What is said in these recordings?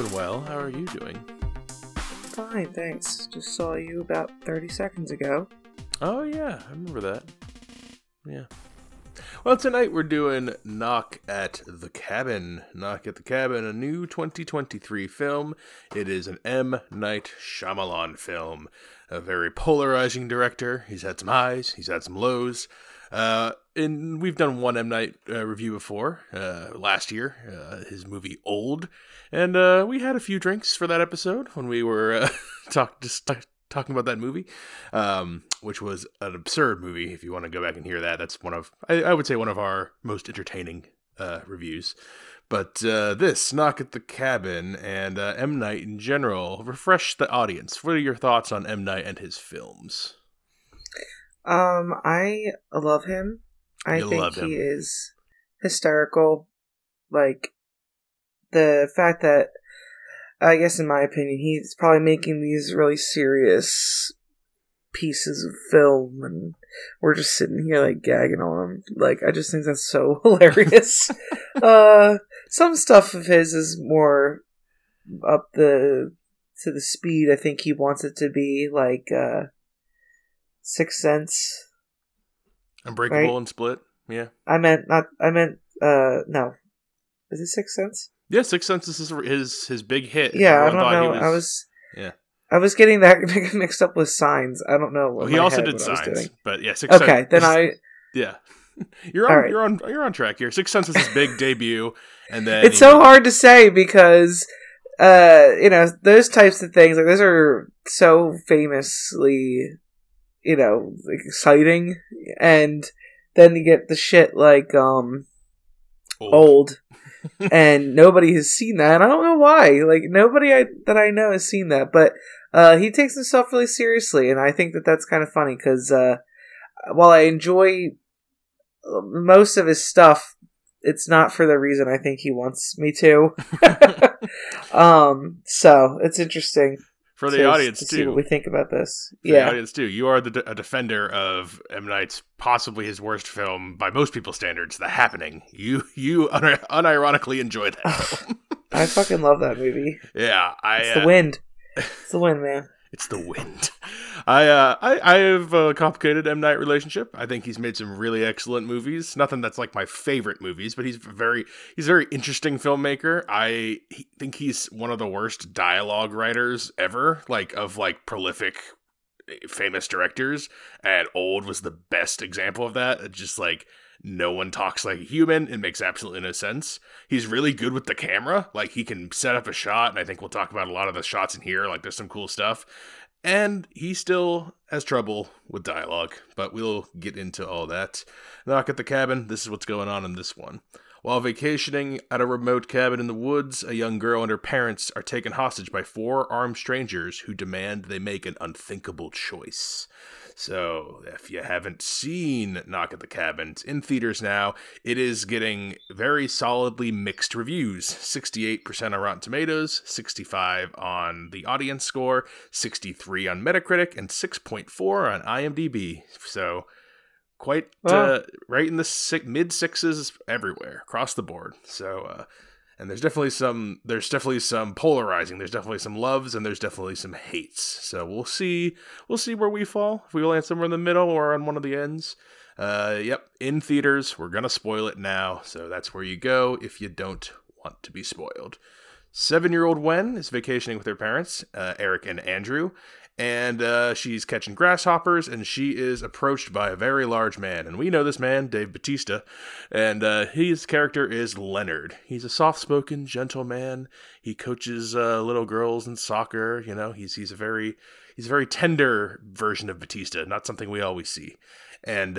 doing well. How are you doing? Fine, thanks. Just saw you about 30 seconds ago. Oh, yeah. I remember that. Yeah. Well, tonight we're doing Knock at the Cabin. Knock at the Cabin, a new 2023 film. It is an M. Night Shyamalan film. A very polarizing director. He's had some highs. He's had some lows. And we've done one M. Night review before, last year, his movie Old. And we had a few drinks for that episode when we were talking about that movie, which was an absurd movie. If you want to go back and hear that, that's one of, I would say, one of our most entertaining reviews. But this, Knock at the Cabin, and M. Night in general, refresh the audience. What are your thoughts on M. Night and his films? I love him. I think he is hysterical. Like, the fact that, I guess in my opinion, he's probably making these really serious pieces of film, and we're just sitting here, like, gagging on him. Like, I just think that's so hilarious. Some stuff of his is more to the speed I think he wants it to be, like, Sixth Sense, Unbreakable, right? And Split. Yeah, no, is it Sixth Sense? Yeah, Sixth Sense is his big hit. Yeah, I don't know. I was getting that mixed up with Signs. I don't know. Well, he also did Signs, but yeah, Sixth Sense. Okay, then yeah. You're on track here. Sixth Sense is his big debut, and then it's so hard to say because those types of things, like, those are so famously, exciting, and then you get the shit like Old. And nobody has seen that, and I don't know why. Like, nobody that I know has seen that, but he takes himself really seriously, and I think that that's kind of funny because while I enjoy most of his stuff, it's not for the reason I think he wants me to. So it's interesting. For the audience, too. See what we think about this. For the audience, too. You are a defender of M. Night's, possibly his worst film by most people's standards, The Happening. You unironically enjoy that film. I fucking love that movie. Yeah. It's the wind. It's the wind, man. It's the wind. I have a complicated M. Night relationship. I think he's made some really excellent movies. Nothing that's like my favorite movies, but he's a very interesting filmmaker. I think he's one of the worst dialogue writers ever, like, of like prolific, famous directors. And Old was the best example of that. It's just like, no one talks like a human. It makes absolutely no sense. He's really good with the camera. Like, he can set up a shot, and I think we'll talk about a lot of the shots in here. Like, there's some cool stuff. And he still has trouble with dialogue, but we'll get into all that. Knock at the Cabin. This is what's going on in this one. While vacationing at a remote cabin in the woods, a young girl and her parents are taken hostage by four armed strangers who demand they make an unthinkable choice. So, if you haven't seen Knock at the Cabin, it's in theaters now. It is getting very solidly mixed reviews. 68% on Rotten Tomatoes, 65% on the audience score, 63% on Metacritic, and 6.4% on IMDb. So, quite right in the mid-sixes everywhere, across the board. So, and there's definitely some polarizing. There's definitely some loves, and there's definitely some hates. So we'll see where we fall. If we land somewhere in the middle or on one of the ends. Yep, in theaters. We're gonna spoil it now. So that's where you go if you don't want to be spoiled. 7-year-old Wen is vacationing with her parents, Eric and Andrew, and she's catching grasshoppers, and she is approached by a very large man. And we know this man, Dave Bautista, and his character is Leonard. He's a soft-spoken, gentle man. He coaches little girls in soccer. He's a very tender version of Bautista, not something we always see. And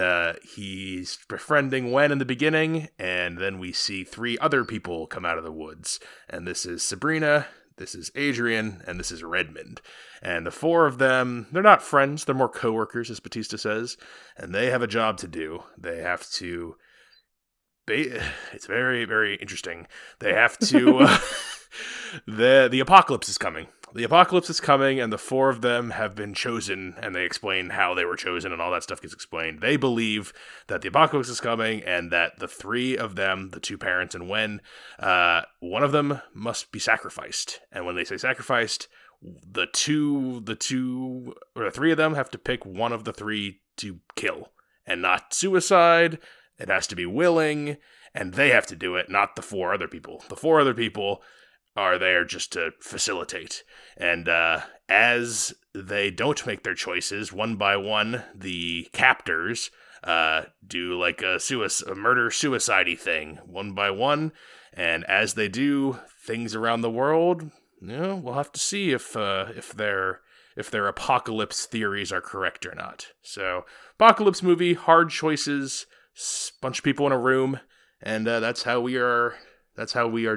he's befriending Wen in the beginning, and then we see three other people come out of the woods. And this is Sabrina, this is Adrian, and this is Redmond. And the four of them, they're not friends, they're more co-workers, as Bautista says. And they have a job to do. They have to... It's very, very interesting. They have to... The apocalypse is coming. the apocalypse is coming, and the four of them have been chosen, and they explain how they were chosen, and all that stuff gets explained. They believe that the apocalypse is coming, and that the three of them, the two parents and Wen, one of them must be sacrificed. And when they say sacrificed, the three of them have to pick one of the three to kill. And not suicide, it has to be willing, and they have to do it, not the four other people. The four other people are there just to facilitate. And as they don't make their choices, one by one, the captors do like a murder-suicide-y thing, one by one. And as they do, things around the world, you know, we'll have to see if their apocalypse theories are correct or not. So, apocalypse movie, hard choices, bunch of people in a room, and that's how we are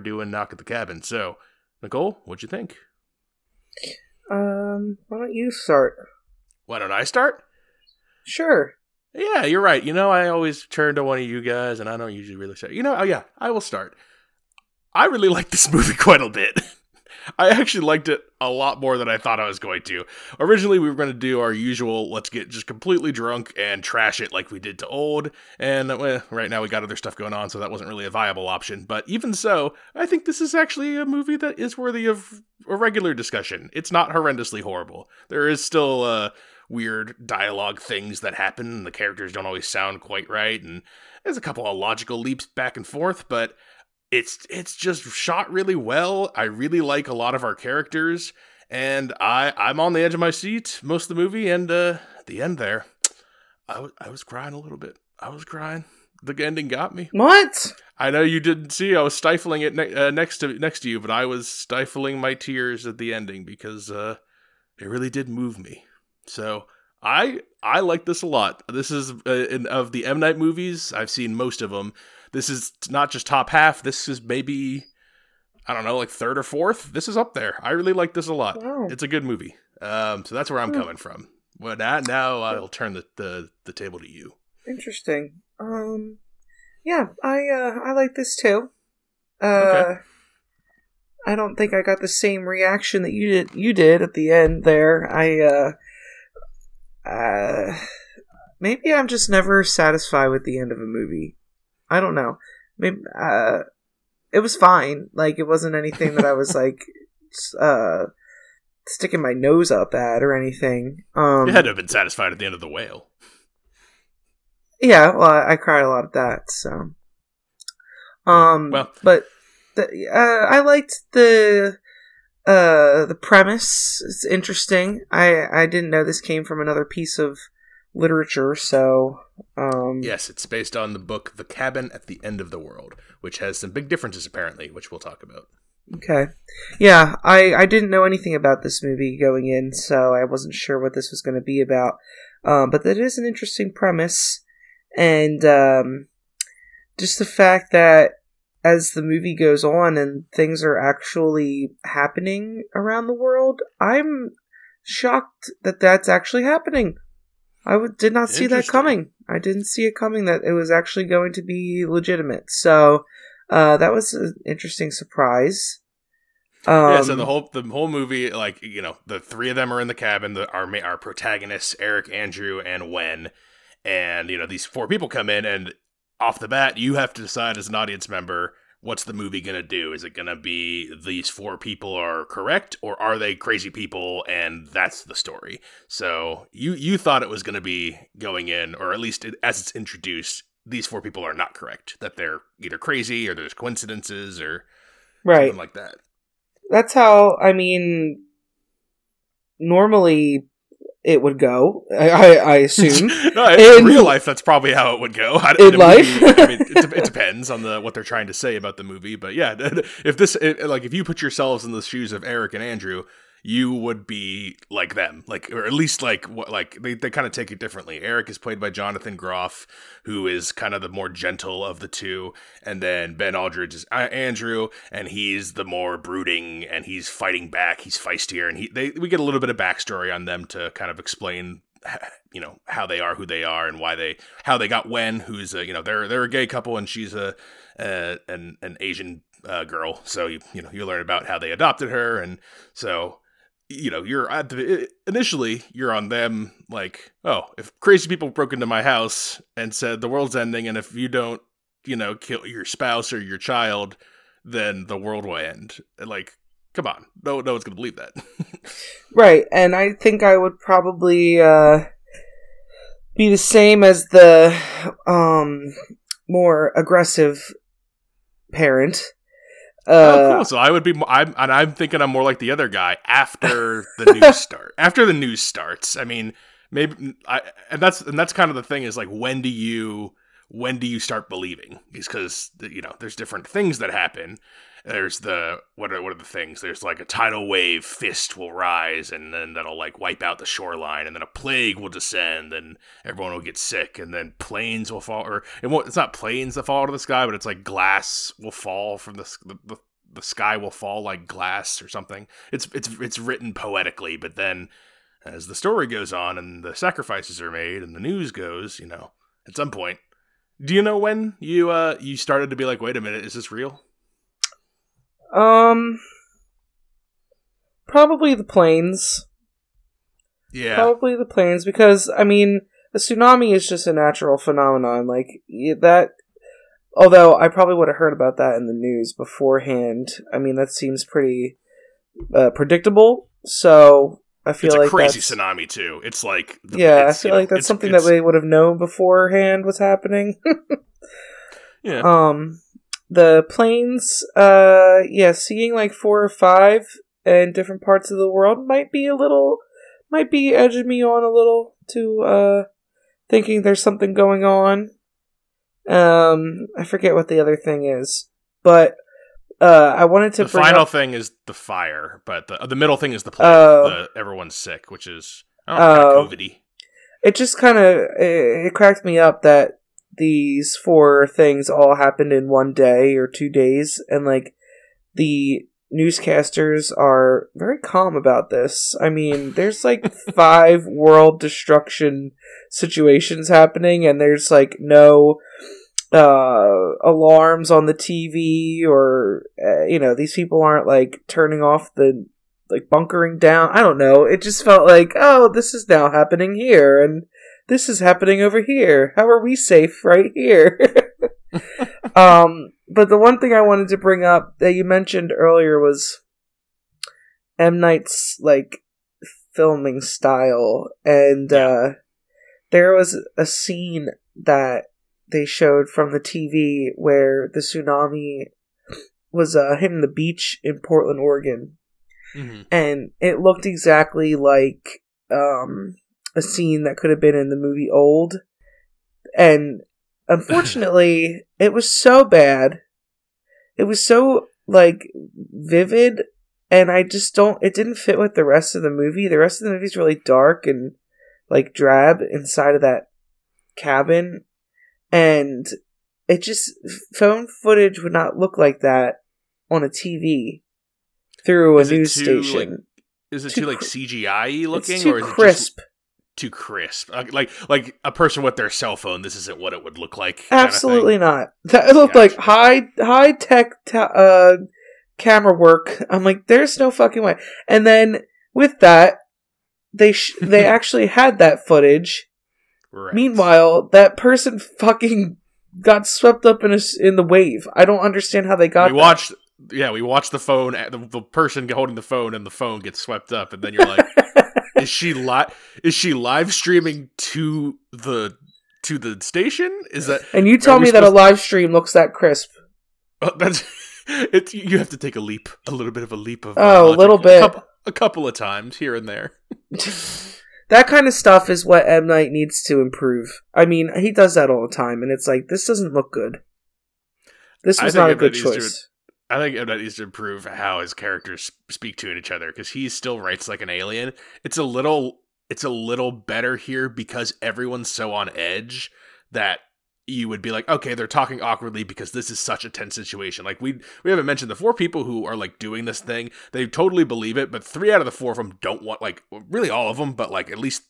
doing Knock at the Cabin. So, Nicole, what'd you think? Why don't you start? Why don't I start? Sure. Yeah, you're right. You know, I always turn to one of you guys, and I don't usually really start. You know, oh yeah, I will start. I really like this movie quite a bit. I actually liked it a lot more than I thought I was going to. Originally, we were going to do our usual, let's get just completely drunk and trash it like we did to Old. And right now we got other stuff going on, so that wasn't really a viable option. But even so, I think this is actually a movie that is worthy of a regular discussion. It's not horrendously horrible. There is still weird dialogue things that happen, and the characters don't always sound quite right. And there's a couple of logical leaps back and forth, but it's just shot really well. I really like a lot of our characters, and I'm on the edge of my seat most of the movie, and at the end there, I was crying a little bit. I was crying. The ending got me. What? I know you didn't see. I was stifling it next to you, but I was stifling my tears at the ending because it really did move me. So I like this a lot. This is of the M. Night movies. I've seen most of them. This is not just top half. This is maybe, I don't know, like third or fourth. This is up there. I really like this a lot. Wow. It's a good movie. So that's where I'm coming from. Well, now I'll turn the table to you. Interesting. Yeah, I like this too. Okay. I don't think I got the same reaction that you did at the end there. Maybe I'm just never satisfied with the end of a movie. I don't know. Maybe it was fine. Like, it wasn't anything that I was like sticking my nose up at or anything. You had to have been satisfied at the end of The Whale. Yeah, well, I cried a lot at that. So, well, but I liked the premise. It's interesting. I didn't know this came from another piece of literature, so yes, it's based on the book The Cabin at the End of the World, which has some big differences apparently, which we'll talk about. Okay. Yeah, I didn't know anything about this movie going in, so I wasn't sure what this was going to be about, but that is an interesting premise, and just the fact that as the movie goes on and things are actually happening around the world, I'm shocked that that's actually happening. Did not see that coming. I didn't see it coming that it was actually going to be legitimate. So that was an interesting surprise. Yeah. So the whole movie, like, you know, the three of them are in the cabin. Our protagonists, Eric, Andrew, and Wen, and you know these four people come in, and off the bat, you have to decide as an audience member, what's the movie gonna do? Is it gonna be these four people are correct, or are they crazy people and that's the story? So you thought it was gonna be going in, or at least as it's introduced, these four people are not correct. That they're either crazy or there's coincidences or right. Something like that. That's how, I mean, normally it would go, I assume. No, in real life, that's probably how it would go. Movie, I mean, it depends on what they're trying to say about the movie. But yeah, if you put yourselves in the shoes of Eric and Andrew, you would be like them, like, or at least like what, like they kind of take it differently. Eric is played by Jonathan Groff, who is kind of the more gentle of the two, and then Ben Aldridge is Andrew, and he's the more brooding, and he's fighting back, he's feistier, and we get a little bit of backstory on them to kind of explain, you know, how they are, who they are, and why how they got Wen, who's you know, they're a gay couple, and she's an Asian girl, so you learn about how they adopted her, and so. you know, you're at the, initially you're on them like, oh, if crazy people broke into my house and said the world's ending, and if you don't, you know, kill your spouse or your child, then the world will end. Like, come on, no one's gonna believe that. Right, and I think I would probably be the same as the more aggressive parent. Oh, cool. So I would be, I'm thinking I'm more like the other guy after the news start. After the news starts, I mean, maybe, and that's kind of the thing is like, when do you start believing? It's because, you know, there's different things that happen. There's the, what are the things? There's like a tidal wave fist will rise, and then that'll like wipe out the shoreline, and then a plague will descend and everyone will get sick, and then planes will fall, or it's not planes that fall out of the sky, but it's like glass will fall from the sky will fall like glass or something. It's written poetically, but then as the story goes on and the sacrifices are made and the news goes, you know, at some point, do you know when you started to be like, wait a minute, is this real? Probably the planes. Yeah. Probably the planes, because, I mean, a tsunami is just a natural phenomenon. Like, that, although I probably would have heard about that in the news beforehand. I mean, that seems pretty predictable, so I feel like it's a crazy tsunami, too. It's like... yeah, I feel like that's something that they would have known beforehand was happening. Yeah. The planes, seeing like 4 or 5 in different parts of the world might be edging me on a little to thinking there's something going on. I forget what the other thing is, but I wanted to. The final thing is the fire, but the middle thing is the plague. Everyone's sick, which is kind of COVID-y. It just kind of it cracked me up that these 4 things all happened in 1 day or 2 days, and like the newscasters are very calm about this. I mean, there's like 5 world destruction situations happening, and there's like no alarms on the TV, or you know, these people aren't like turning off the like bunkering down. I don't know, it just felt like, oh, this is now happening here, and this is happening over here. How are we safe right here? But the one thing I wanted to bring up that you mentioned earlier was M. Night's like filming style, and there was a scene that they showed from the TV where the tsunami was hitting the beach in Portland, Oregon, mm-hmm. and it looked exactly like a scene that could have been in the movie Old. And unfortunately, it was so bad. It was so, like, vivid, and it didn't fit with the rest of the movie. The rest of the movie is really dark and, like, drab inside of that cabin. And it just, phone footage would not look like that on a TV through a news station. Like, is it too, like, CGI-y looking? It's too crisp. Too crisp, like a person with their cell phone. This isn't what it would look like. Absolutely not. That looked like high tech camera work. I'm like, there's no fucking way. And then with that, they actually had that footage. Right. Meanwhile, that person fucking got swept up in the wave. I don't understand how they got. We watched the phone. The person holding the phone, and the phone gets swept up, and then you're like. Is she live streaming to the station? Is that? And you tell me that a live stream looks that crisp. You have to take a little bit of a leap of logic, a little bit, a couple of times here and there. That kind of stuff is what M. Night needs to improve. I mean, he does that all the time, and it's like, this doesn't look good. This was not a good choice. I think M. Night needs to improve how his characters speak to each other, because he still writes like an alien. It's a little better here because everyone's so on edge that you would be like, okay, they're talking awkwardly because this is such a tense situation. Like we haven't mentioned the 4 people who are like doing this thing. They totally believe it, but 3 out of the 4 of them don't want, like, really all of them, but like at least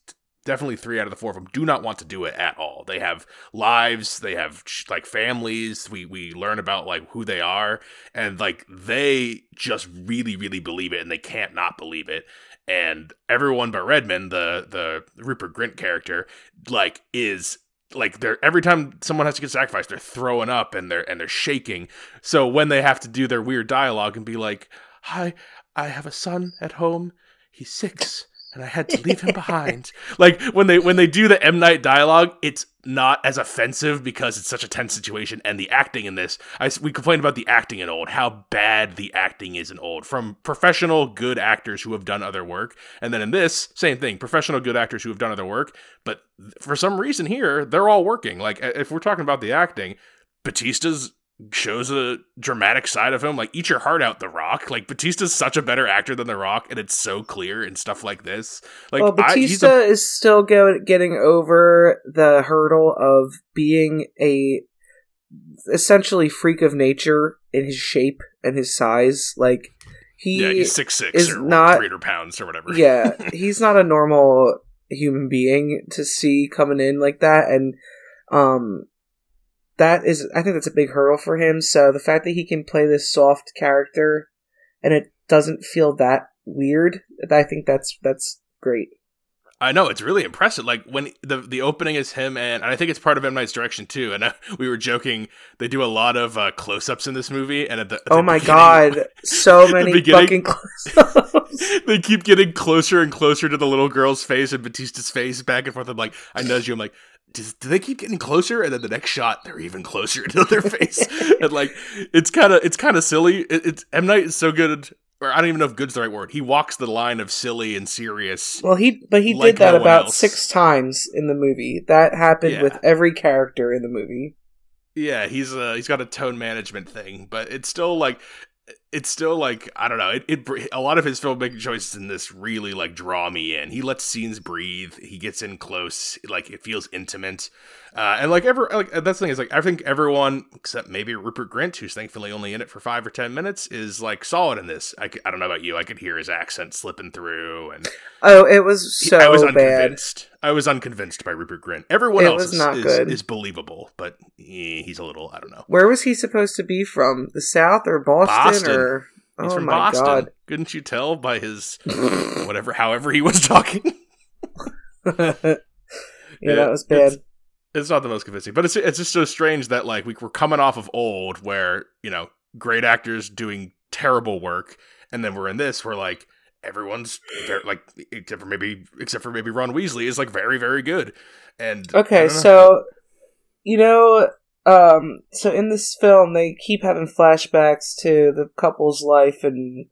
definitely 3 out of the 4 of them do not want to do it at all. They have lives, they have like families. We learn about like who they are, and like they just really, really believe it, and they can't not believe it. And everyone but Redmond, the Rupert Grint character, like is like they're every time someone has to get sacrificed, they're throwing up and they're shaking. So when they have to do their weird dialogue and be like, "Hi, I have a son at home. He's 6. And I had to leave him behind." Like when they do the M. Night dialogue, it's not as offensive because it's such a tense situation. And the acting in this, we complained about the acting in Old, how bad the acting is in Old from professional good actors who have done other work. And then in this, same thing, professional good actors who have done other work. But for some reason here, they're all working. Like if we're talking about the acting, Bautista's shows a dramatic side of him, like eat your heart out, The Rock. Like Bautista's such a better actor than The Rock, and it's so clear and stuff like this. Like, well, Bautista is still getting over the hurdle of being a essentially freak of nature in his shape and his size. Like he's 6'6" is or not 300 pounds or whatever. Yeah, he's not a normal human being to see coming in like that, and I think that's a big hurdle for him. So the fact that he can play this soft character and it doesn't feel that weird, I think that's great. I know, it's really impressive. Like when the opening is him, and I think it's part of M. Night's direction too. And we were joking, they do a lot of close-ups in this movie. And at the oh my god, so many fucking close-ups. They keep getting closer and closer to the little girl's face and Bautista's face, back and forth. I'm like, I nudge you. I'm like, do they keep getting closer? And then the next shot, they're even closer to their face. And like, it's kind of silly. It's M. Night is so good. Or I don't even know if good's the right word. He walks the line of silly and serious. Well, he like did that about 6 times in the movie. That happened with every character in the movie. Yeah, he's got a tone management thing, but it's still like I don't know. It a lot of his filmmaking choices in this really like draw me in. He lets scenes breathe. He gets in close. Like it feels intimate. And like that's the thing is like I think everyone except maybe Rupert Grint, who's thankfully only in it for 5 or 10 minutes, is like solid in this. I don't know about you. I could hear his accent slipping through, and I was unconvinced. Bad. I was unconvinced by Rupert Grint. Everyone else is believable, but he's a little, I don't know. Where was he supposed to be from? The South or Boston? Or he's from Boston. God. Couldn't you tell by his however he was talking? Yeah, that was bad. It's not the most convincing, but it's just so strange that like we're coming off of Old, where you know great actors doing terrible work, and then we're in this where like everyone's very, like except for maybe Ron Weasley is like very, very good. And okay, so you know. So in this film, they keep having flashbacks to the couple's life and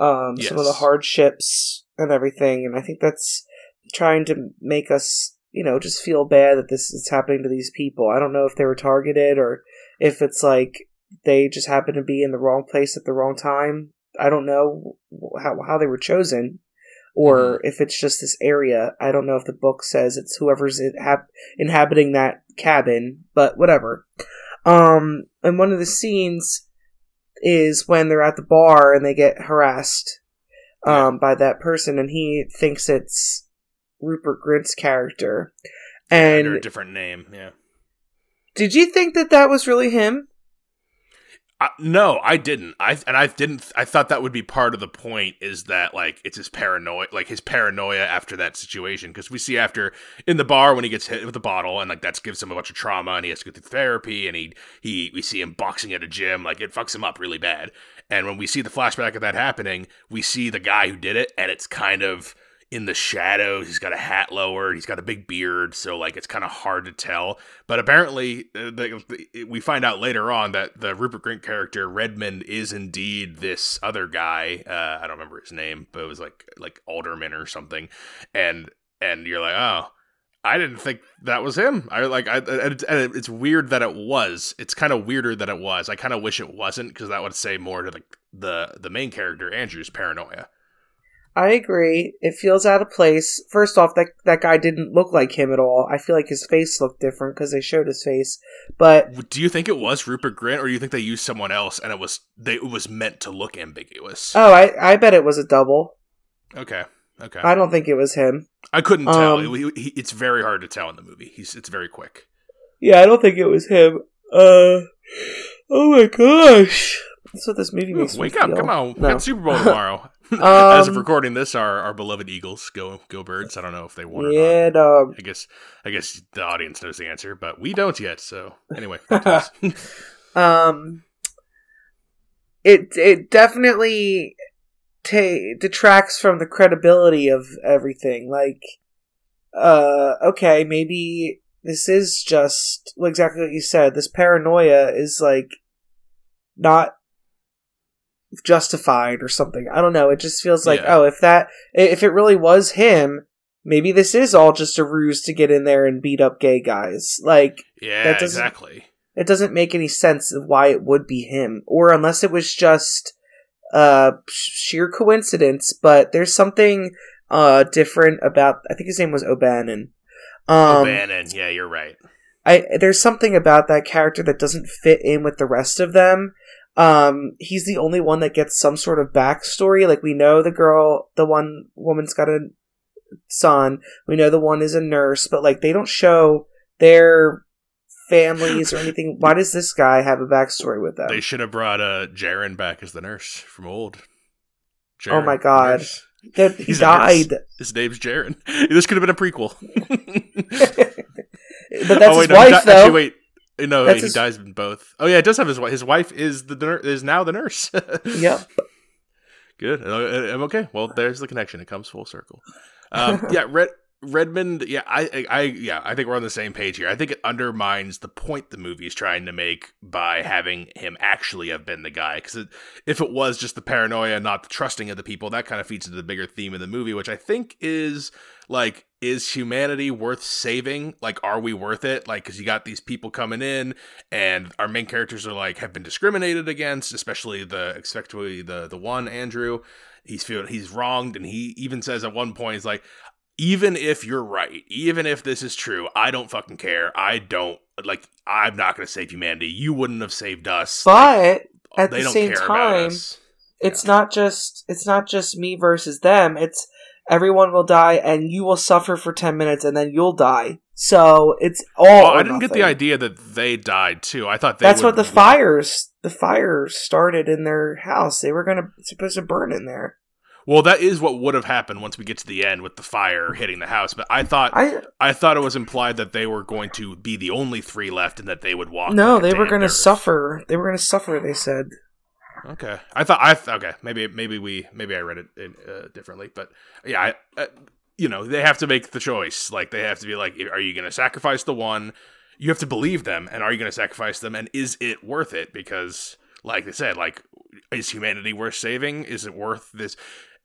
some of the hardships and everything. And I think that's trying to make us, you know, just feel bad that this is happening to these people. I don't know if they were targeted or if it's like they just happened to be in the wrong place at the wrong time. I don't know how they were chosen, or if it's just this area. I don't know if the book says it's whoever's inhabiting that cabin, but whatever. And one of the scenes is when they're at the bar and they get harassed by that person, and he thinks it's Rupert Grint's character. And under a different name, yeah. Did you think that was really him? No, I didn't. I thought that would be part of the point, is that like it's his paranoia after that situation, because we see after in the bar when he gets hit with the bottle, and like that gives him a bunch of trauma, and he has to go through therapy, and we see him boxing at a gym. Like it fucks him up really bad. And when we see the flashback of that happening, we see the guy who did it, and it's kind of in the shadows. He's got a hat lowered, he's got a big beard, so like it's kind of hard to tell. But apparently we find out later on that the Rupert Grint character, Redmond, is indeed this other guy. I don't remember his name, but it was like Alderman or something. And you're like, oh, I didn't think that was him. And it's weird that it was. It's kind of weirder that it was. I kind of wish it wasn't, because that would say more to the main character, Andrew's paranoia. I agree. It feels out of place. First off, that guy didn't look like him at all. I feel like his face looked different because they showed his face. But do you think it was Rupert Grint, or do you think they used someone else and it was meant to look ambiguous? Oh, I bet it was a double. Okay. Okay. I don't think it was him. I couldn't tell. It's very hard to tell in the movie. It's very quick. Yeah, I don't think it was him. Oh my gosh. That's what this movie makes me feel. Wake up. Come on. We got Super Bowl tomorrow. As of recording this, our beloved Eagles go Birds. I don't know if they won or not. Yeah, dog. I guess the audience knows the answer, but we don't yet. So anyway. It definitely detracts from the credibility of everything. Like, okay, maybe this is just exactly what you said. This paranoia is like not justified or something. I don't know. It just feels like, yeah. If it really was him, maybe this is all just a ruse to get in there and beat up gay guys. Like, yeah, that doesn't, exactly. It doesn't make any sense of why it would be him, or unless it was just sheer coincidence. But there's something different about. I think his name was O'Bannon. O'Bannon, yeah, you're right. There's something about that character that doesn't fit in with the rest of them. He's the only one that gets some sort of backstory. Like, we know the one woman's got a son. We know the one is a nurse, but like they don't show their families or anything. Why does this guy have a backstory with them? They should have brought Jaren back as the nurse from Old. Jaren, oh my god. He died. His name's Jaren. This could have been a prequel. But that's his wife, though. Actually, wait. No, he dies in both. Oh yeah, it does have his wife. His wife is now the nurse. Yep. Good. I'm okay. Well, there's the connection. It comes full circle. Yeah, Redmond. Yeah, I think we're on the same page here. I think it undermines the point the movie is trying to make by having him actually have been the guy. Because if it was just the paranoia, not the trusting of the people, that kind of feeds into the bigger theme of the movie, which I think is like. Is humanity worth saving? Like, are we worth it? Like, because you got these people coming in, and our main characters are like have been discriminated against, especially the one Andrew. He's wronged, and he even says at one point, he's like, even if you're right, even if this is true, I don't fucking care. I don't like. I'm not gonna save humanity. You wouldn't have saved us. But like, at the same time, it's not just me versus them. It's everyone will die, and you will suffer for 10 minutes, and then you'll die. So it's all. Well, I didn't get the idea that they died too. I thought that's what the fire started in their house. They were supposed to burn in there. Well, that is what would have happened once we get to the end with the fire hitting the house. But I thought it was implied that they were going to be the only three left, and that they would walk. No, they were going to suffer. They were going to suffer. They said. Okay, okay. Maybe I read it differently, but yeah, they have to make the choice. Like they have to be like, are you going to sacrifice the one? You have to believe them, and are you going to sacrifice them? And is it worth it? Because, like they said, like is humanity worth saving? Is it worth this?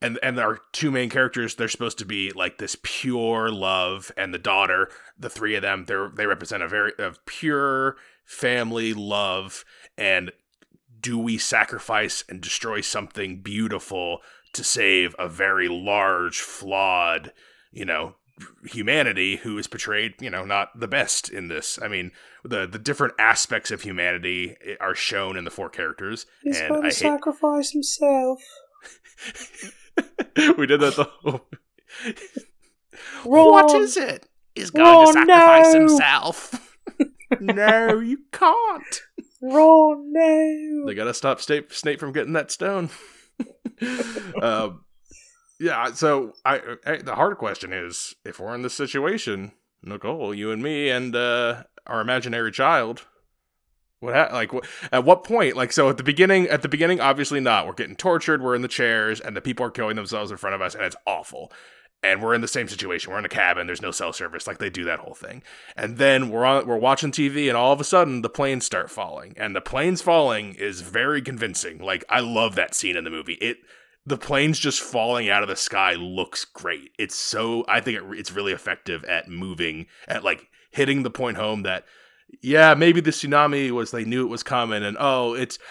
And our two main characters, they're supposed to be like this pure love, and the daughter, the three of them, they represent a pure family love and. Do we sacrifice and destroy something beautiful to save a very large, flawed, humanity who is portrayed, not the best in this? I mean, the different aspects of humanity are shown in the four characters. He's going to sacrifice himself. We did that the whole... Ron, what is it? He's going to sacrifice himself. No, you can't. Oh, no. They gotta stop Snape from getting that stone. Yeah, so I the hard question is, if we're in this situation, Nicole, you and me and our imaginary child, at what point? Like, so at the beginning, obviously not. We're getting tortured, we're in the chairs, and the people are killing themselves in front of us, and it's awful. And we're in the same situation. We're in a cabin. There's no cell service. Like, they do that whole thing. And then we're watching TV, and all of a sudden, the planes start falling. And the planes falling is very convincing. Like, I love that scene in the movie. The planes just falling out of the sky looks great. It's so... I think it's really effective at moving, at, like, hitting the point home that... Yeah, maybe the tsunami was, they knew it was coming, and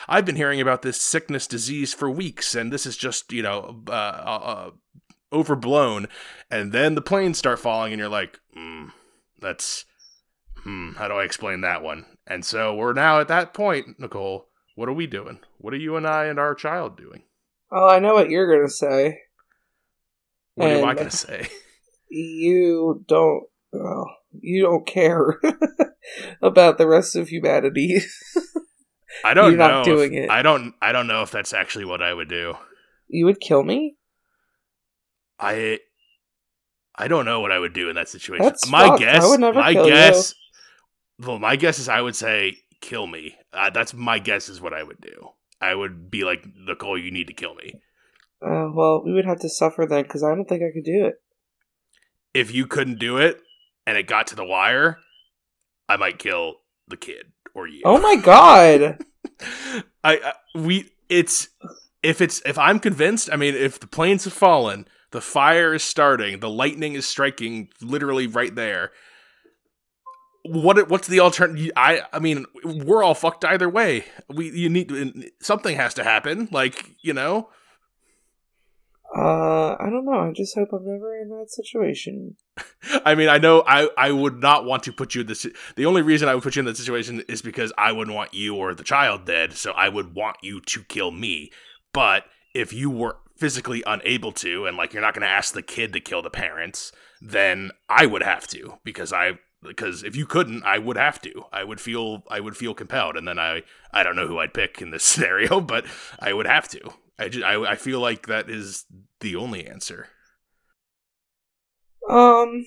I've been hearing about this disease for weeks, and this is just, overblown. And then the planes start falling, and you're like, how do I explain that one? And so we're now at that point, Nicole, what are we doing? What are you and I and our child doing? Oh, I know what you're going to say. What am I going to say? You don't care about the rest of humanity. I don't You're know. Not doing it. I don't know if that's actually what I would do. You would kill me? I don't know what I would do in that situation. That's my guess. I would never kill you. Well, my guess is I would say kill me. That's my guess is what I would do. I would be like, Nicole, you need to kill me. Well, we would have to suffer then because I don't think I could do it. If you couldn't do it and it got to the wire, I might kill the kid or you. Oh my god! If I'm convinced. I mean, if the planes have fallen, the fire is starting, the lightning is striking, literally right there. What's the alternative? I mean, we're all fucked either way. Something has to happen. Like, you know. I don't know. I just hope I'm never in that situation. I mean, I know I would not want to put you in this. The only reason I would put you in that situation is because I wouldn't want you or the child dead. So I would want you to kill me. But if you were physically unable to, and like, you're not going to ask the kid to kill the parents, then I would have to, because if you couldn't, I would have to. I would feel compelled. And then I don't know who I'd pick in this scenario, but I would have to. I feel like that is the only answer. I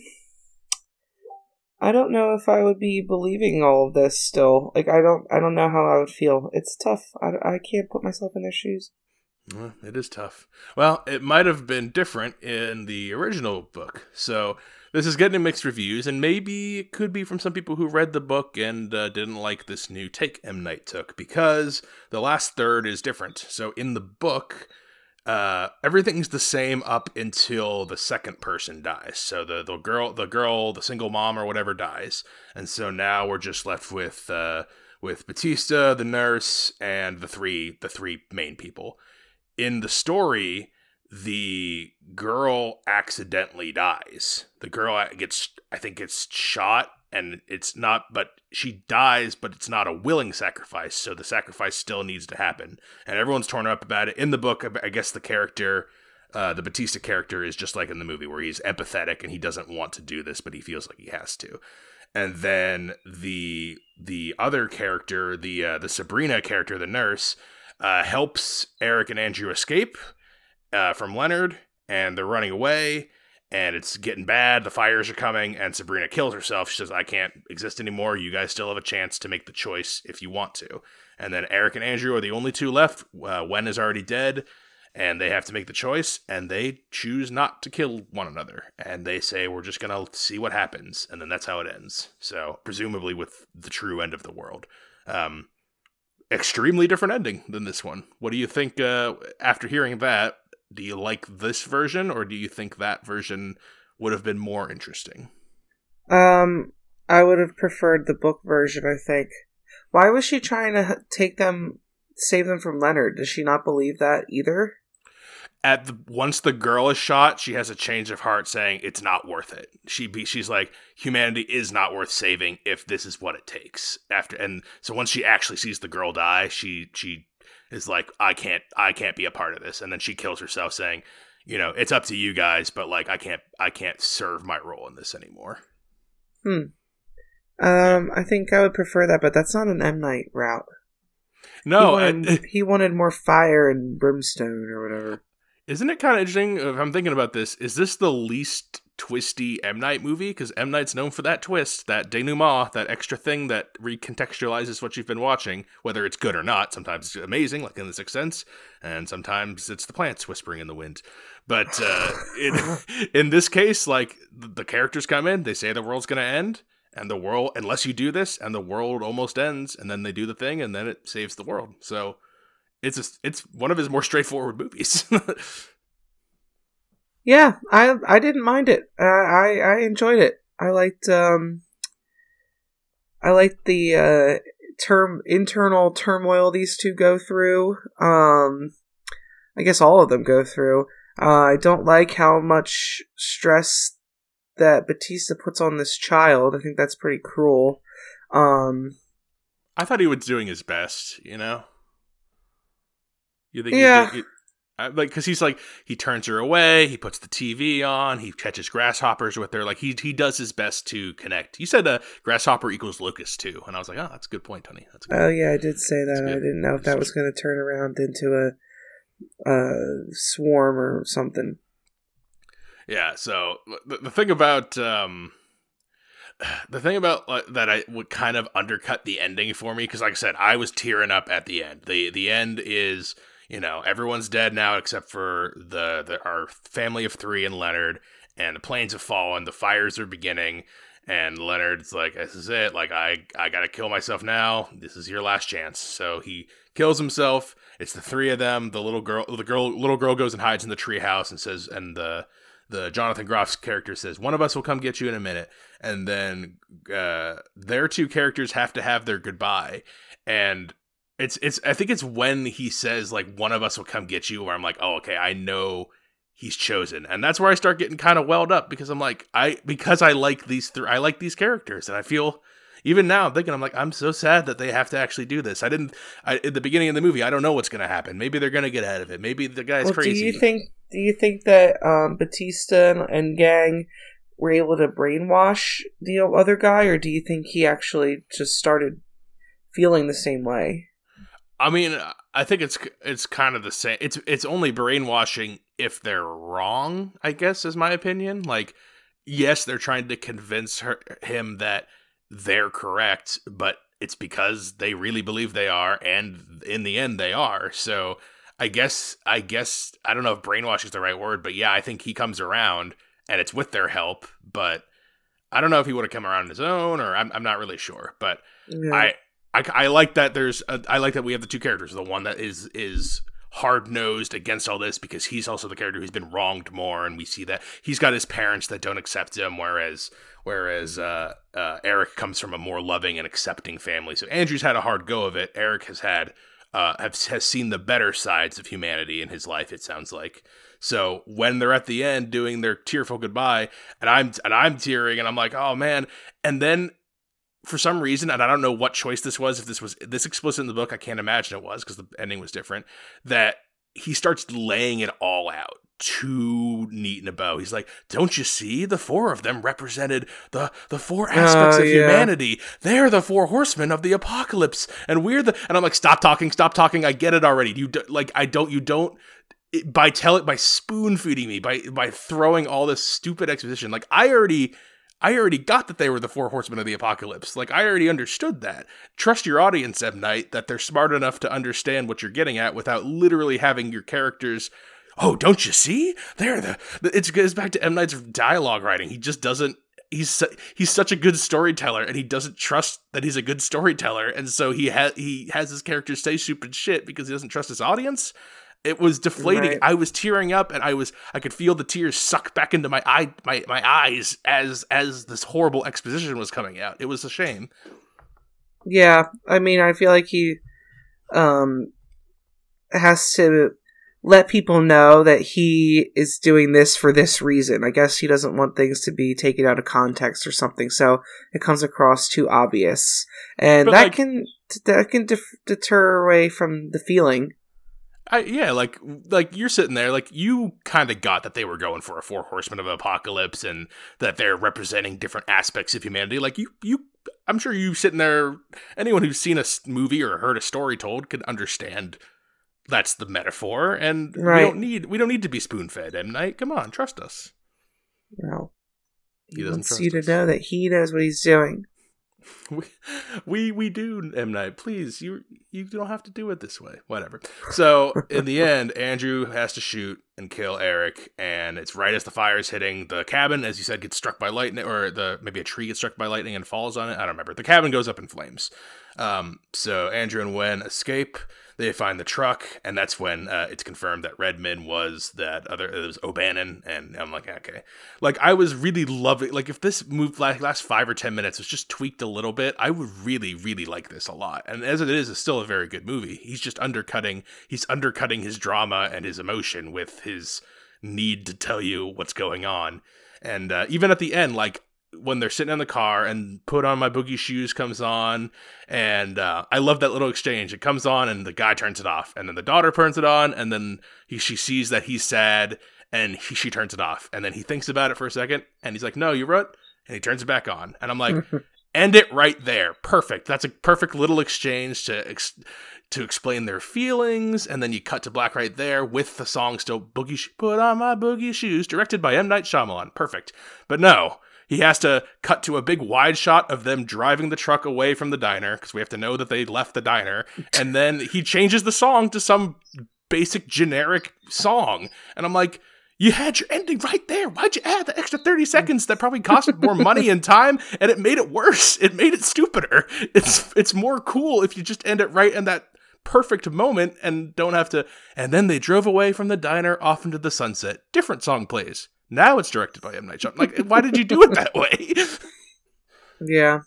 don't know if I would be believing all of this still. Like, I don't know how I would feel. It's tough. I can't put myself in their shoes. Well, it is tough. Well, it might have been different in the original book. So this is getting mixed reviews, and maybe it could be from some people who read the book and didn't like this new take M. Night took, because the last third is different. So in the book, everything's the same up until the second person dies. So the girl, the single mom or whatever dies, and so now we're just left with Bautista, the nurse, and the three main people. In the story, the girl accidentally dies. The girl gets shot, and it's not, but she dies, but it's not a willing sacrifice. So the sacrifice still needs to happen. And everyone's torn up about it. In the book, I guess the character, the Bautista character, is just like in the movie where he's empathetic and he doesn't want to do this, but he feels like he has to. And then the other character, the Sabrina character, the nurse, helps Eric and Andrew escape from Leonard, and they're running away, and it's getting bad, the fires are coming, and Sabrina kills herself. She says, I can't exist anymore, you guys still have a chance to make the choice if you want to. And then Eric and Andrew are the only two left. Wen is already dead, and they have to make the choice, and they choose not to kill one another, and they say, we're just gonna see what happens. And then that's how it ends. So presumably with the true end of the world. Extremely different ending than this one. What do you think, after hearing that, do you like this version, or do you think that version would have been more interesting? I would have preferred the book version, I think. Why was she trying to save them from Leonard? Does she not believe that either? Once the girl is shot, she has a change of heart, saying it's not worth it. She's like, humanity is not worth saving if this is what it takes. And so once she actually sees the girl die, she is like, I can't be a part of this. And then she kills herself, saying, you know, it's up to you guys, but like, I can't serve my role in this anymore. I think I would prefer that, but that's not an M. Night route. No, he wanted more fire and brimstone or whatever. Isn't it kind of interesting, if I'm thinking about this, is this the least twisty M. Night movie? Because M. Night's known for that twist, that denouement, that extra thing that recontextualizes what you've been watching, whether it's good or not. Sometimes it's amazing, like in The Sixth Sense, and sometimes it's the plants whispering in the wind. But in this case, like, the characters come in, they say the world's going to end, and the world, unless you do this, and the world almost ends, and then they do the thing, and then it saves the world. So it's one of his more straightforward movies. Yeah, I didn't mind it. I enjoyed it. I liked the internal turmoil these two go through. I guess all of them go through. I don't like how much stress that Bautista puts on this child. I think that's pretty cruel. I thought he was doing his best, you know. You think? Yeah. Like, because he's like, he turns her away, he puts the TV on, he catches grasshoppers with her. Like, he does his best to connect. You said grasshopper equals locust too, and I was like, oh, that's a good point, Tony. That's good. Oh yeah, I did say that. I didn't know if that was going to turn around into a swarm or something. Yeah. So the thing about that I would kind of undercut the ending for me, because like I said, I was tearing up at the end. The end is, you know, everyone's dead now except for our family of three and Leonard, and the planes have fallen, the fires are beginning, and Leonard's like, this is it, like, I gotta kill myself now, this is your last chance. So he kills himself. It's the three of them. The little girl goes and hides in the treehouse and says, and the Jonathan Groff's character says, one of us will come get you in a minute. And then their two characters have to have their goodbye, and It's I think it's when he says, like, one of us will come get you, where I'm like, oh, okay, I know he's chosen. And that's where I start getting kind of welled up, because I'm like, I like these characters, and I feel, even now thinking, I'm like, I'm so sad that they have to actually do this. At the beginning of the movie, I don't know what's going to happen. Maybe they're going to get out of it. Maybe the guy's crazy. Do you think that Bautista and gang were able to brainwash the other guy, or do you think he actually just started feeling the same way? I mean, I think it's kind of the same. It's only brainwashing if they're wrong, I guess, is my opinion. Like, yes, they're trying to convince him that they're correct, but it's because they really believe they are, and in the end, they are. So I guess I don't know if brainwash is the right word, but yeah, I think he comes around, and it's with their help. But I don't know if he would have come around on his own, or I'm not really sure. But yeah. I like that I like that we have the two characters. The one that is hard-nosed against all this, because he's also the character who's been wronged more, and we see that he's got his parents that don't accept him, whereas Eric comes from a more loving and accepting family. So Andrew's had a hard go of it. Eric has had has seen the better sides of humanity in his life, it sounds like. So when they're at the end doing their tearful goodbye, and I'm tearing, and I'm like, oh man, and then. For some reason, and I don't know what choice this was, if this was this explicit in the book, I can't imagine it was, because the ending was different, that he starts laying it all out too neat in a bow. He's like, don't you see? The four of them represented the four aspects of humanity. They're the four horsemen of the apocalypse. And we're the... And I'm like, stop talking. I get it already. By spoon feeding me, by throwing all this stupid exposition. Like, I already got that they were the four horsemen of the apocalypse. Like, I already understood that. Trust your audience, M. Night, that they're smart enough to understand what you're getting at without literally having your characters, oh, don't you see? It goes back to M. Night's dialogue writing. He just doesn't, he's such a good storyteller, and he doesn't trust that he's a good storyteller, and so he has his characters say stupid shit because he doesn't trust his audience. It was deflating. Right. I was tearing up, and I could feel the tears suck back into my eyes as this horrible exposition was coming out. It was a shame. Yeah, I mean, I feel like he has to let people know that he is doing this for this reason. I guess he doesn't want things to be taken out of context or something, so it comes across too obvious, and that can deter away from the feeling. Like you're sitting there, like, you kind of got that they were going for a four horsemen of the apocalypse, and that they're representing different aspects of humanity. Like, you I'm sure you sitting there, anyone who's seen a movie or heard a story told could understand that's the metaphor. And right. we don't need to be spoon fed, M. Night. Come on, trust us. No, he doesn't trust you to us. Know that he knows what he's doing. We do, M. Night, please, you don't have to do it this way, whatever. So in the end, Andrew has to shoot and kill Eric, and it's right as the fire is hitting the cabin, as you said, gets struck by lightning, or maybe a tree gets struck by lightning and falls on it. I don't remember. The cabin goes up in flames. So Andrew and Wen escape. They find the truck, and that's when it's confirmed that Redmond was it was O'Bannon, and I'm like, okay. Like, I was really loving, like, if this moved last 5 or 10 minutes was just tweaked a little bit, I would really, really like this a lot. And as it is, it's still a very good movie. He's just undercutting his drama and his emotion with his need to tell you what's going on. And even at the end, like, when they're sitting in the car and Put On My Boogie Shoes comes on, and I love that little exchange. It comes on and the guy turns it off, and then the daughter turns it on, and then she sees that he's sad, and she turns it off, and then he thinks about it for a second, and he's like, no, you're right, and he turns it back on, and I'm like, end it right there. Perfect. That's a perfect little exchange to explain their feelings, and then you cut to black right there with the song still Put On My Boogie Shoes, directed by M. Night Shyamalan. Perfect. But no, he has to cut to a big wide shot of them driving the truck away from the diner, because we have to know that they left the diner, and then he changes the song to some basic generic song, and I'm like, you had your ending right there. Why'd you add the extra 30 seconds that probably cost more money and time, and it made it worse. It made it stupider. It's more cool if you just end it right in that perfect moment and don't have to. And then they drove away from the diner off into the sunset. Different song plays. Now it's directed by M. Night Shyamalan. Like, why did you do it that way? Yeah.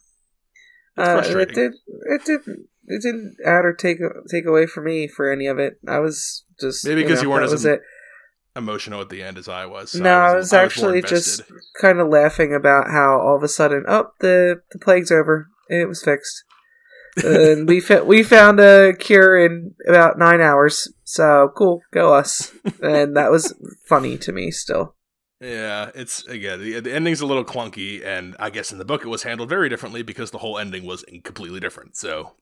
It didn't add or take away from me for any of it. I was just... Maybe because you weren't as... emotional at the end as I was. So no, I was actually just kind of laughing about how all of a sudden, oh, the plague's over. It was fixed. And we found a cure in about 9 hours. So cool, go us. And that was funny to me still. Yeah, it's, again, the ending's a little clunky, and I guess in the book it was handled very differently because the whole ending was completely different. So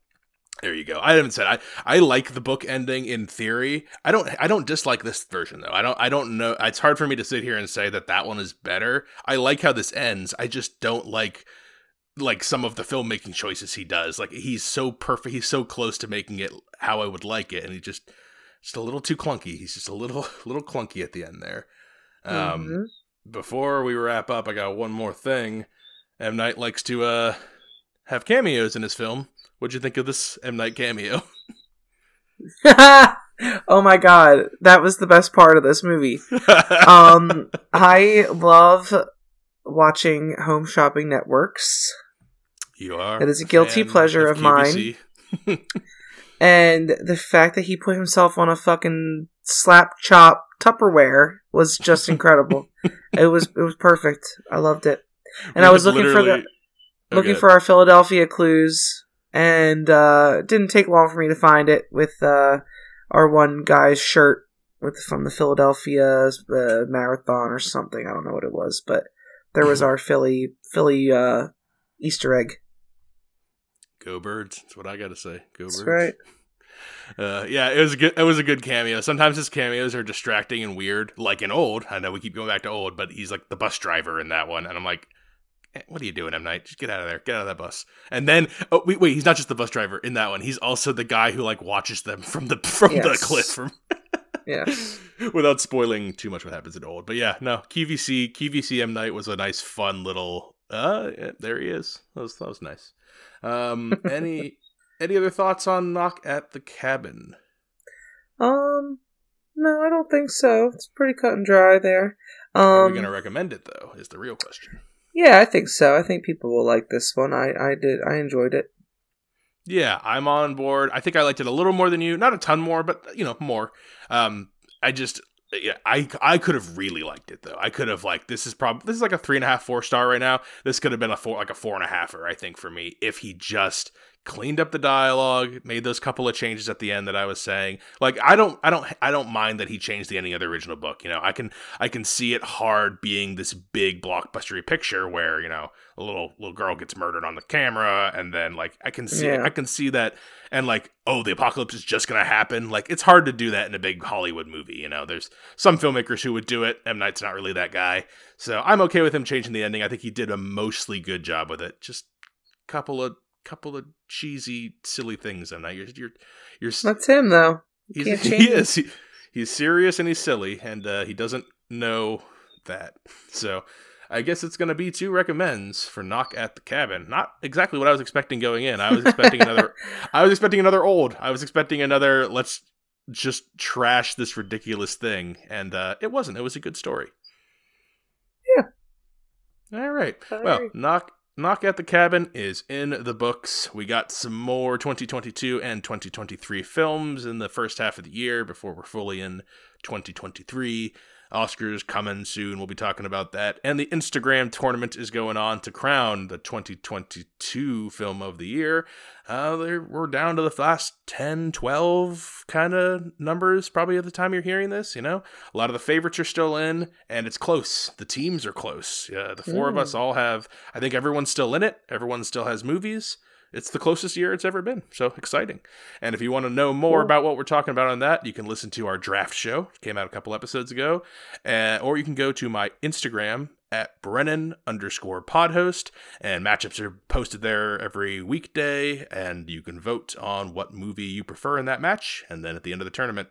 there you go. I haven't said I like the book ending in theory. I don't dislike this version though. I don't know. It's hard for me to sit here and say that one is better. I like how this ends. I just don't like some of the filmmaking choices he does. Like, he's so perfect. He's so close to making it how I would like it, and he just a little too clunky. He's just a little clunky at the end there. Before we wrap up, I got one more thing. M. Night likes to have cameos in his film. What'd you think of this M. Night cameo? Oh my god, that was the best part of this movie. I love watching Home Shopping Networks. You are. It is a guilty pleasure of QVC. Mine. And the fact that he put himself on a fucking slap chop Tupperware was just incredible. It was perfect. I loved it. And I was looking for our Philadelphia clues. And it didn't take long for me to find it with our one guy's shirt from the Philadelphia Marathon or something. I don't know what it was, but there was our Philly Easter egg. Go Birds. That's what I got to say. Go Birds. That's right. Yeah, it was a good cameo. Sometimes his cameos are distracting and weird, like in Old. I know we keep going back to Old, but he's like the bus driver in that one. And I'm like, what are you doing, M. Night? Just get out of there. Get out of that bus. And then, oh, wait, he's not just the bus driver in that one. He's also the guy who, like, watches them from the cliff. Yeah. Without spoiling too much what happens in Old. But yeah, no, QVC M. Night was a nice, fun little, there he is. That was nice. Any other thoughts on Knock at the Cabin? No, I don't think so. It's pretty cut and dry there. Are we going to recommend it, though, is the real question. Yeah, I think so. I think people will like this one. I enjoyed it. Yeah, I'm on board. I think I liked it a little more than you. Not a ton more, but, you know, more. I could have really liked it, though. I could have, like, this is like a 3.5, 4-star right now. This could have been a 4.5-er, I think, for me, if he just cleaned up the dialogue, made those couple of changes at the end that I was saying. Like, I don't mind that he changed the ending of the original book. You know, I can see it hard being this big blockbustery picture where, you know, a little girl gets murdered on the camera, and then, like, I can see that, and, like, oh, the apocalypse is just gonna happen. Like, it's hard to do that in a big Hollywood movie. You know, there's some filmmakers who would do it. M. Night's not really that guy, so I'm okay with him changing the ending. I think he did a mostly good job with it. Just a couple of cheesy, silly things. And you're that's him though. He's serious and he's silly, and he doesn't know that. So I guess it's going to be 2 recommends for Knock at the Cabin. Not exactly what I was expecting going in. I was expecting another Old. I was expecting another, let's just trash this ridiculous thing. And it wasn't. It was a good story. Yeah. All right. Well, Knock at the Cabin is in the books. We got some more 2022 and 2023 films in the first half of the year before we're fully in 2023. Oscars coming soon. We'll be talking about that. And the Instagram tournament is going on to crown the 2022 film of the year. We're down to the last 10, 12 kind of numbers probably at the time you're hearing this, you know? A lot of the favorites are still in, and it's close. The teams are close. The four of us all have, I think everyone's still in it. Everyone still has movies. It's the closest year it's ever been. So exciting. And if you want to know more about what we're talking about on that, you can listen to our draft show. It came out a couple episodes ago. Or you can go to my Instagram at Brennan_podhost, and matchups are posted there every weekday, and you can vote on what movie you prefer in that match. And then at the end of the tournament,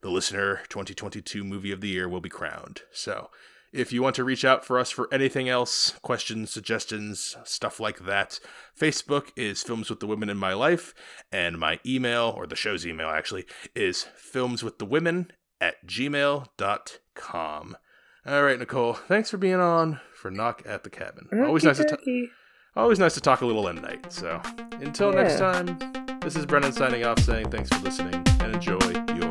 the listener 2022 movie of the year will be crowned. So if you want to reach out for us for anything else, questions, suggestions, stuff like that, Facebook is Films with the Women in My Life, and my email, or the show's email actually, is filmswiththewomen@gmail.com. All right, Nicole, thanks for being on for Knock at the Cabin. Always nice to talk a little M. Night. So until next time, this is Brennan signing off saying thanks for listening and enjoy your